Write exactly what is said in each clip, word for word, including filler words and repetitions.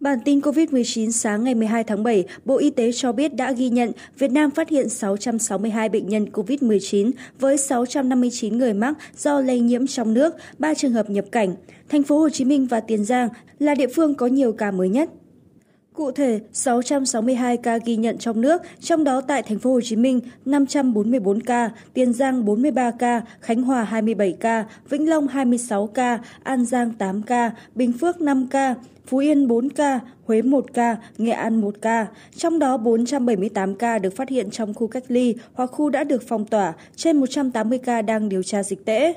Bản tin covid mười chín sáng ngày mười hai tháng bảy, Bộ Y tế cho biết đã ghi nhận Việt Nam phát hiện sáu trăm sáu mươi hai bệnh nhân covid mười chín với sáu trăm năm mươi chín người mắc do lây nhiễm trong nước, ba trường hợp nhập cảnh. Thành phố Hồ Chí Minh và Tiền Giang là địa phương có nhiều ca mới nhất. Cụ thể, sáu trăm sáu mươi hai ca ghi nhận trong nước, trong đó tại thành phố Hồ Chí Minh năm trăm bốn mươi tư ca, Tiền Giang bốn mươi ba ca, Khánh Hòa hai mươi bảy ca, Vĩnh Long hai mươi sáu ca, An Giang tám ca, Bình Phước năm ca, Phú Yên bốn ca, Huế một ca, Nghệ An một ca. Trong đó bốn trăm bảy mươi tám ca được phát hiện trong khu cách ly hoặc khu đã được phong tỏa, trên một trăm tám mươi ca đang điều tra dịch tễ.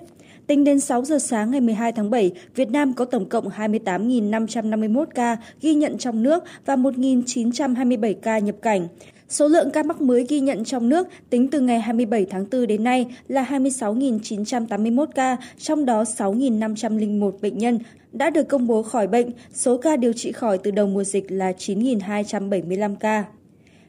Tính đến sáu giờ sáng ngày mười hai tháng bảy, Việt Nam có tổng cộng hai mươi tám nghìn năm trăm năm mươi mốt ca ghi nhận trong nước và một nghìn chín trăm hai mươi bảy ca nhập cảnh. Số lượng ca mắc mới ghi nhận trong nước tính từ ngày hai mươi bảy tháng tư đến nay là hai mươi sáu nghìn chín trăm tám mươi mốt ca, trong đó sáu nghìn năm trăm lẻ một bệnh nhân đã được công bố khỏi bệnh, số ca điều trị khỏi từ đầu mùa dịch là chín nghìn hai trăm bảy mươi lăm ca.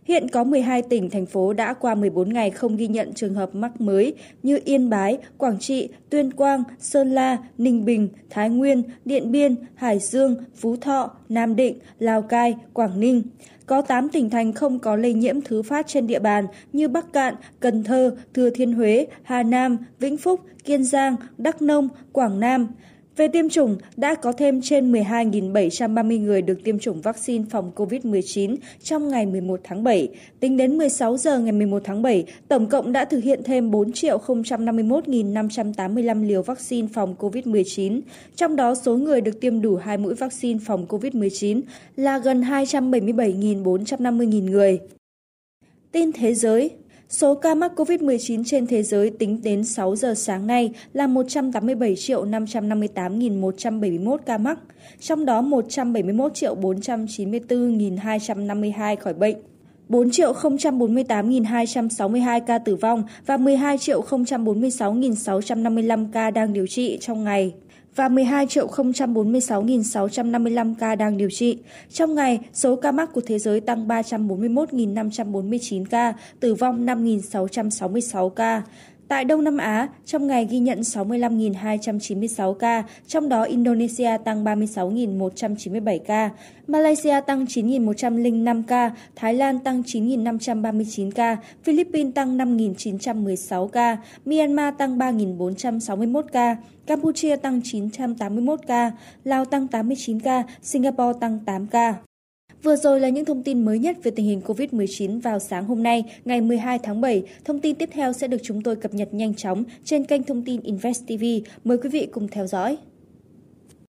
Hiện có mười hai tỉnh, thành phố đã qua mười bốn ngày không ghi nhận trường hợp mắc mới như Yên Bái, Quảng Trị, Tuyên Quang, Sơn La, Ninh Bình, Thái Nguyên, Điện Biên, Hải Dương, Phú Thọ, Nam Định, Lào Cai, Quảng Ninh. Có tám tỉnh thành không có lây nhiễm thứ phát trên địa bàn như Bắc Cạn, Cần Thơ, Thừa Thiên Huế, Hà Nam, Vĩnh Phúc, Kiên Giang, Đắk Nông, Quảng Nam. Về tiêm chủng, đã có thêm trên mười hai nghìn bảy trăm ba mươi người được tiêm chủng vaccine phòng covid mười chín trong ngày mười một tháng bảy. Tính đến mười sáu giờ ngày mười một tháng bảy, tổng cộng đã thực hiện thêm bốn triệu không trăm năm mươi mốt nghìn năm trăm tám mươi lăm liều vaccine phòng covid mười chín. Trong đó, số người được tiêm đủ hai mũi vaccine phòng covid mười chín là gần hai trăm bảy mươi bảy nghìn bốn trăm năm mươi người. Tin thế giới. Số ca mắc covid mười chín trên thế giới tính đến sáu giờ sáng nay là một trăm tám mươi bảy triệu năm trăm năm mươi tám nghìn một trăm bảy mươi mốt ca mắc, trong đó một trăm bảy mươi mốt triệu bốn trăm chín mươi tư nghìn hai trăm năm mươi hai khỏi bệnh, bốn triệu không trăm bốn mươi tám nghìn hai trăm sáu mươi hai ca tử vong và mười hai triệu không trăm bốn mươi sáu nghìn sáu trăm năm mươi lăm ca đang điều trị trong ngày. và mười hai triệu không trăm bốn mươi sáu nghìn sáu trăm năm mươi lăm ca đang điều trị. Trong ngày, số ca mắc của thế giới tăng ba trăm bốn mươi mốt nghìn năm trăm bốn mươi chín ca, tử vong năm nghìn sáu trăm sáu mươi sáu ca. Tại Đông Nam Á, trong ngày ghi nhận sáu mươi lăm nghìn hai trăm chín mươi sáu ca, trong đó Indonesia tăng ba mươi sáu nghìn một trăm chín mươi bảy ca, Malaysia tăng chín nghìn một trăm lẻ năm ca, Thái Lan tăng chín nghìn năm trăm ba mươi chín ca, Philippines tăng năm nghìn chín trăm mười sáu ca, Myanmar tăng ba nghìn bốn trăm sáu mươi mốt ca, Campuchia tăng chín trăm tám mươi mốt ca, Lào tăng tám mươi chín ca, Singapore tăng tám ca. Vừa rồi là những thông tin mới nhất về tình hình covid mười chín vào sáng hôm nay, ngày mười hai tháng bảy. Thông tin tiếp theo sẽ được chúng tôi cập nhật nhanh chóng trên kênh thông tin Invest ti vi. Mời quý vị cùng theo dõi.